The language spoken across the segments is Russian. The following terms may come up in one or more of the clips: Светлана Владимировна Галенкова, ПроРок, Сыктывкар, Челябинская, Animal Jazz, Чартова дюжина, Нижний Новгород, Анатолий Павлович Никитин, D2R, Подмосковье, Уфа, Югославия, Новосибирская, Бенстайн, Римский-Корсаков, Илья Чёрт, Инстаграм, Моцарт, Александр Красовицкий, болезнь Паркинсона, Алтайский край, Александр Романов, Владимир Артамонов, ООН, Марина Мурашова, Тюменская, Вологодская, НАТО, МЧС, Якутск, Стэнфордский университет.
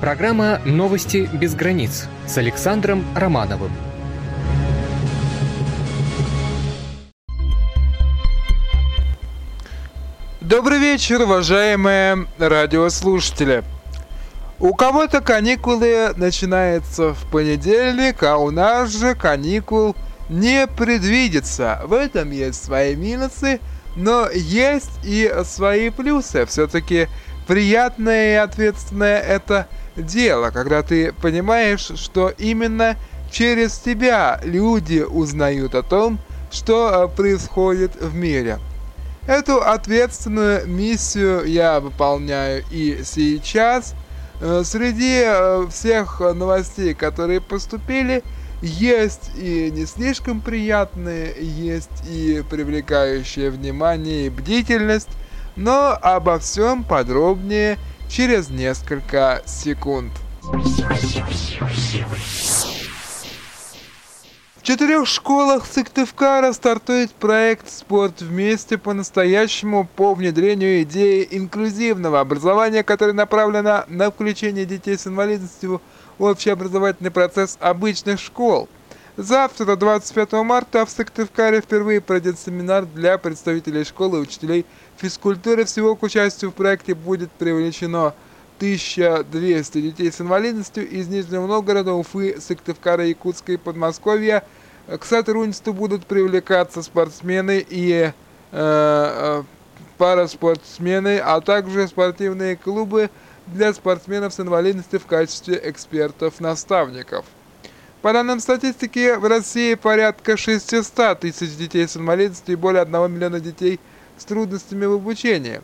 Программа «Новости без границ» с Александром Романовым. Добрый вечер, уважаемые радиослушатели. У кого-то каникулы начинаются в понедельник, а у нас же каникул не предвидится. В этом есть свои минусы, но есть и свои плюсы. Все-таки приятное и ответственное это дело, когда ты понимаешь, что именно через тебя люди узнают о том, что происходит в мире. Эту ответственную миссию я выполняю и сейчас. Среди всех новостей, которые поступили, есть и не слишком приятные, есть и привлекающие внимание и бдительность, но обо всем подробнее через несколько секунд. В 4 школах Сыктывкара стартует проект «Спорт вместе» по-настоящему по внедрению идеи инклюзивного образования, которое направлено на включение детей с инвалидностью в общеобразовательный процесс обычных школ. Завтра, 25 марта, в Сыктывкаре впервые пройдет семинар для представителей школы и учителей физкультуры. Всего к участию в проекте будет привлечено 1200 детей с инвалидностью из Нижнего Новгорода, Уфы, Сыктывкара, Якутска и Подмосковья. К сотрудничеству будут привлекаться спортсмены и параспортсмены, а также спортивные клубы для спортсменов с инвалидностью в качестве экспертов-наставников. По данным статистики, в России порядка 600 тысяч детей с инвалидностью и более 1 миллиона детей с трудностями в обучении.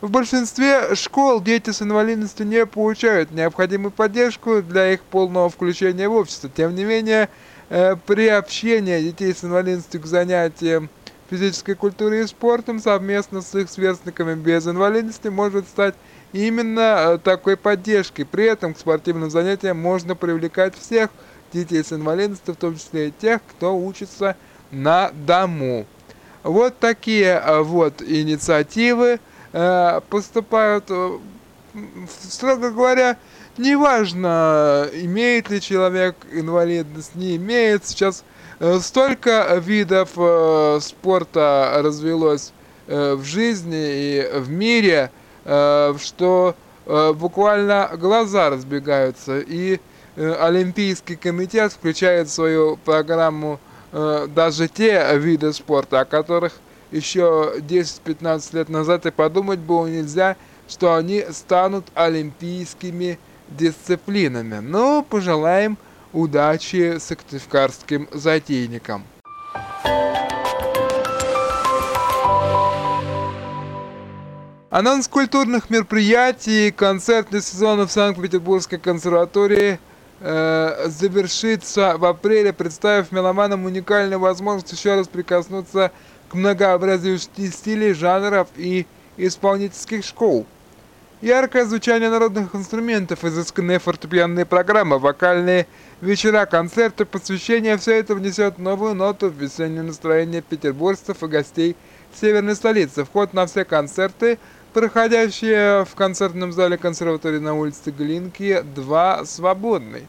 В большинстве школ дети с инвалидностью не получают необходимую поддержку для их полного включения в общество. Тем не менее, приобщение детей с инвалидностью к занятиям физической культурой и спортом совместно с их сверстниками без инвалидности может стать именно такой поддержкой. При этом к спортивным занятиям можно привлекать всех детей с инвалидностью, в том числе и тех, кто учится на дому. Вот такие вот инициативы поступают, строго говоря, неважно, имеет ли человек инвалидность, не имеет. Сейчас столько видов спорта развелось в жизни и в мире, что буквально глаза разбегаются. И Олимпийский комитет включает в свою программу даже те виды спорта, о которых еще 10-15 лет назад и подумать было нельзя, что они станут олимпийскими дисциплинами. Но пожелаем удачи сыктывкарским затейникам. Анонс культурных мероприятий и концертный сезон в Санкт-Петербургской консерватории завершится в апреле, представив меломанам уникальную возможность еще раз прикоснуться к многообразию стилей, жанров и исполнительских школ. Яркое звучание народных инструментов, изысканные фортепианные программы, вокальные вечера, концерты, посвящения – все это внесет новую ноту в весеннее настроение петербуржцев и гостей северной столицы. Вход на все концерты, проходящие в концертном зале консерватории на улице Глинки, 2, свободный.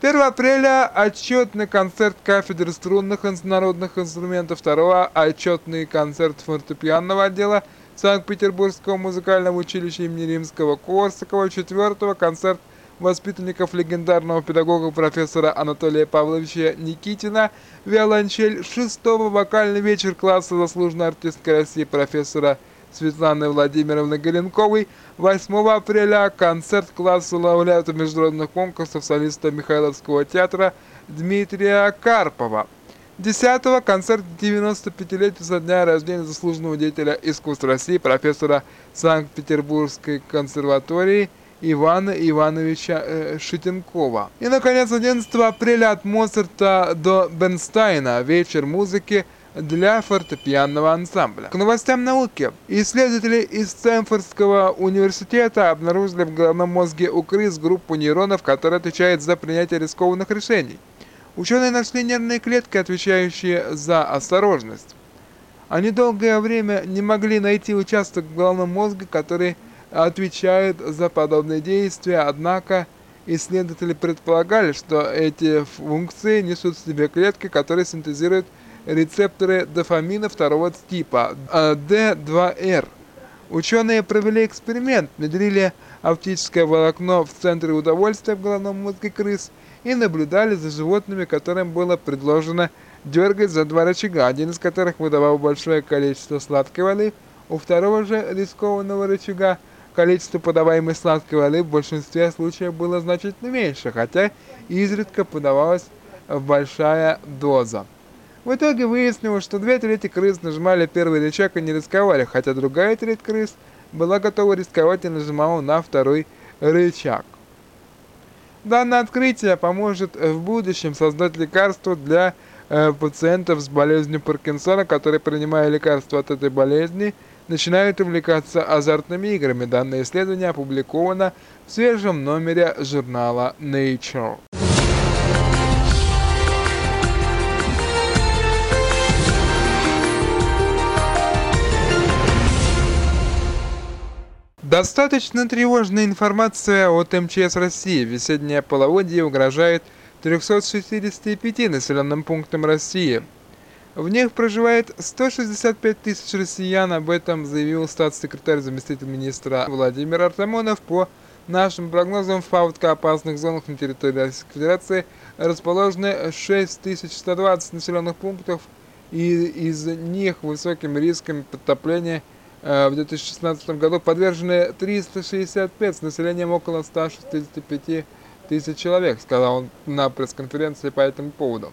1 апреля отчетный концерт кафедры струнных и народных инструментов, 2 отчетный концерт фортепианного отдела Санкт-Петербургского музыкального училища имени Римского-Корсакова, 4 концерт воспитанников легендарного педагога профессора Анатолия Павловича Никитина, виолончель, 6-го вокальный вечер класса заслуженной артистки России профессора Светланы Владимировны Галенковой, 8 апреля концерт класса лауреата международных конкурсов солиста Михайловского театра Дмитрия Карпова, 10-го концерт 95-летия со дня рождения заслуженного деятеля искусств России профессора Санкт-Петербургской консерватории Ивана Ивановича Шитенкова. И, наконец, 11 апреля от Моцарта до Бенстайна вечер музыки для фортепианного ансамбля. К новостям науки. Исследователи из Стэнфордского университета обнаружили в головном мозге у крыс группу нейронов, которая отвечает за принятие рискованных решений. Ученые нашли нервные клетки, отвечающие за осторожность. Они долгое время не могли найти участок в головном мозге, который отвечают за подобные действия, однако исследователи предполагали, что эти функции несут в себе клетки, которые синтезируют рецепторы дофамина второго типа D2R. Ученые провели эксперимент, внедрили оптическое волокно в центре удовольствия в головном мозге крыс и наблюдали за животными, которым было предложено дергать за два рычага, один из которых выдавал большое количество сладкой воды, у второго же рискованного рычага количество подаваемой сладкой воды в большинстве случаев было значительно меньше, хотя изредка подавалась большая доза. В итоге выяснилось, что 2/3 крыс нажимали первый рычаг и не рисковали, хотя 1/3 крыс была готова рисковать и нажимала на второй рычаг. Данное открытие поможет в будущем создать лекарство для пациентов с болезнью Паркинсона, которые, принимая лекарства от этой болезни, начинают увлекаться азартными играми. Данное исследование опубликовано в свежем номере журнала Nature. Достаточно тревожная информация от МЧС России. Весеннее половодье угрожает 365 населенным пунктам России. В них проживает 165 тысяч россиян. Об этом заявил статс-секретарь, заместитель министра Владимир Артамонов. По нашим прогнозам, в паводкоопасных зонах на территории Российской Федерации расположены 6120 населенных пунктов, и из них высоким риском подтопления в 2016 году подвержены 365 с населением около 165 тысяч человек, сказал он на пресс-конференции по этому поводу.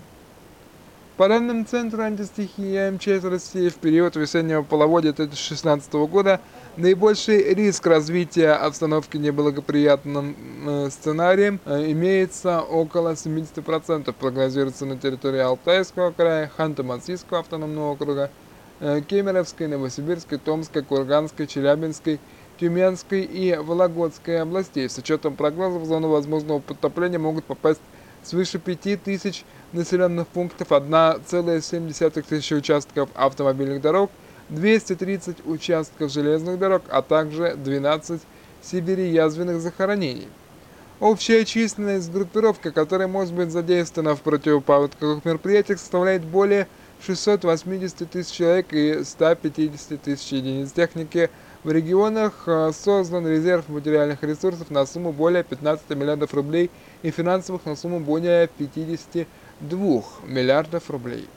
По данным Центра антистихии МЧС России, в период весеннего половодья 2016 года наибольший риск развития обстановки неблагоприятным сценарием имеется около 70%, прогнозируется на территории Алтайского края, Ханты-Мансийского автономного округа, Кемеровской, Новосибирской, Томской, Курганской, Челябинской, Тюменской и Вологодской областей. С учетом прогнозов, в зону возможного подтопления могут попасть свыше 5000 населенных пунктов, 1,7 тысячи участков автомобильных дорог, 230 участков железных дорог, а также 12 сибири-язвенных захоронений. Общая численность группировки, которая может быть задействована в противопаводковых мероприятиях, составляет более 680 тысяч человек и 150 тысяч единиц техники. В регионах создан резерв материальных ресурсов на сумму более 15 миллиардов рублей и финансовых на сумму более 52 миллиардов рублей.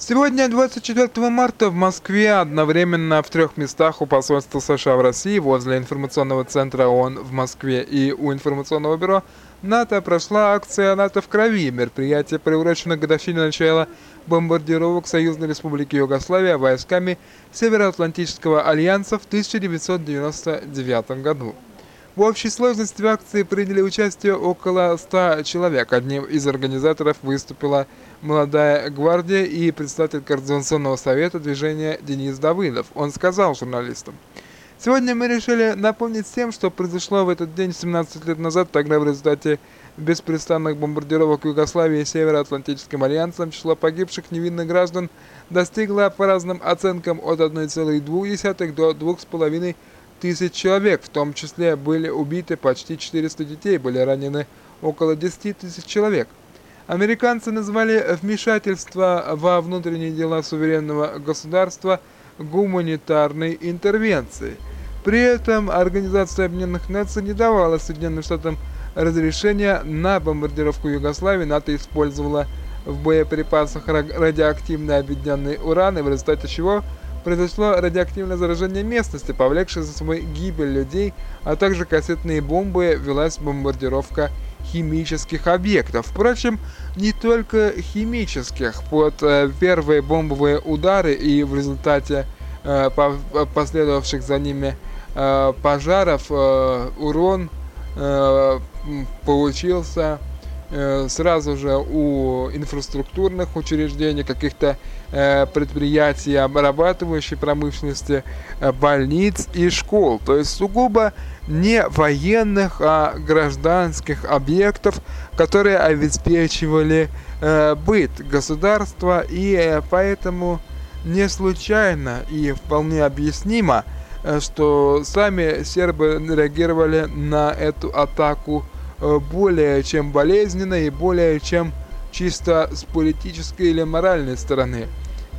Сегодня, 24 марта, в Москве одновременно в трех местах у посольства США в России, возле информационного центра ООН в Москве и у информационного бюро НАТО прошла акция «НАТО в крови». Мероприятие приурочено к годовщине начала бомбардировок Союзной Республики Югославия войсками Североатлантического альянса в 1999 году. В общей сложности в акции приняли участие около 100 человек. Одним из организаторов выступила «Молодая гвардия» и председатель Координационного совета движения Денис Давыдов. Он сказал журналистам: «Сегодня мы решили напомнить всем, что произошло в этот день 17 лет назад. Тогда в результате беспрестанных бомбардировок Югославии и Североатлантическим альянсом число погибших невинных граждан достигло, по разным оценкам, от 1,2 до 2,5 тысяч человек. В том числе были убиты почти 400 детей, были ранены около 10 тысяч человек. Американцы назвали вмешательство во внутренние дела суверенного государства гуманитарной интервенцией. При этом Организация Объединенных Наций не давала Соединенным Штатам разрешения на бомбардировку Югославии. НАТО использовала в боеприпасах радиоактивно объединенный уран, и в результате чего произошло радиоактивное заражение местности, повлекшее за собой гибель людей, а также кассетные бомбы, велась бомбардировка химических объектов». Впрочем, не только химических. Под первые бомбовые удары и в результате последовавших за ними пожаров урон получился сразу же у инфраструктурных учреждений, каких-то предприятий, обрабатывающей промышленности, больниц и школ. То есть сугубо не военных, а гражданских объектов, которые обеспечивали быт государства, и поэтому не случайно и вполне объяснимо, что сами сербы реагировали на эту атаку более чем болезненно и более чем чисто с политической или моральной стороны.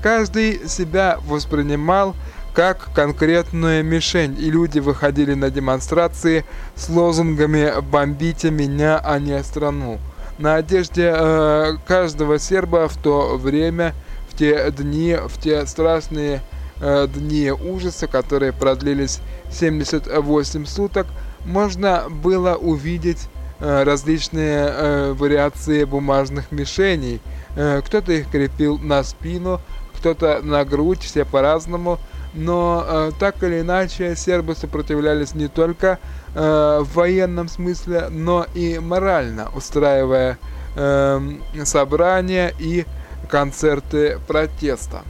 Каждый себя воспринимал как конкретную мишень, и люди выходили на демонстрации с лозунгами «бомбите меня, а не страну». На одежде каждого серба в то время, в те дни, в те страшные дни ужаса, которые продлились 78 суток, можно было увидеть различные вариации бумажных мишеней. Кто-то их крепил на спину, кто-то на грудь, все по-разному. Но так или иначе сербы сопротивлялись не только в военном смысле, но и морально, устраивая собрания и концерты протеста.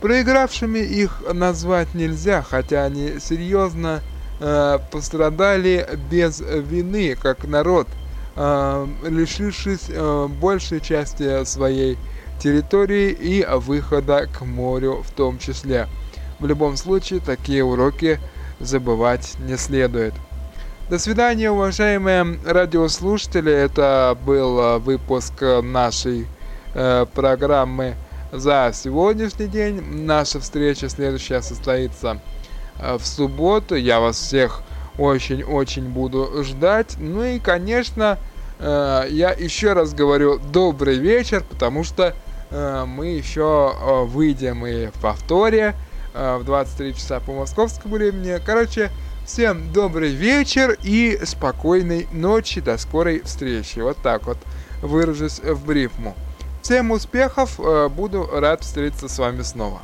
Проигравшими их назвать нельзя, хотя они серьезно пострадали без вины, как народ, лишившись большей части своей территории и выхода к морю в том числе. В любом случае, такие уроки забывать не следует. До свидания, уважаемые радиослушатели. Это был выпуск нашей программы за сегодняшний день. Наша встреча следующая состоится в субботу. Я вас всех очень-очень буду ждать. Ну и, конечно, я еще раз говорю добрый вечер, потому что мы еще выйдем и в повторе в 23 часа по московскому времени. Короче, всем добрый вечер и спокойной ночи. До скорой встречи. Вот так вот выражусь в рифму. Всем успехов. Буду рад встретиться с вами снова.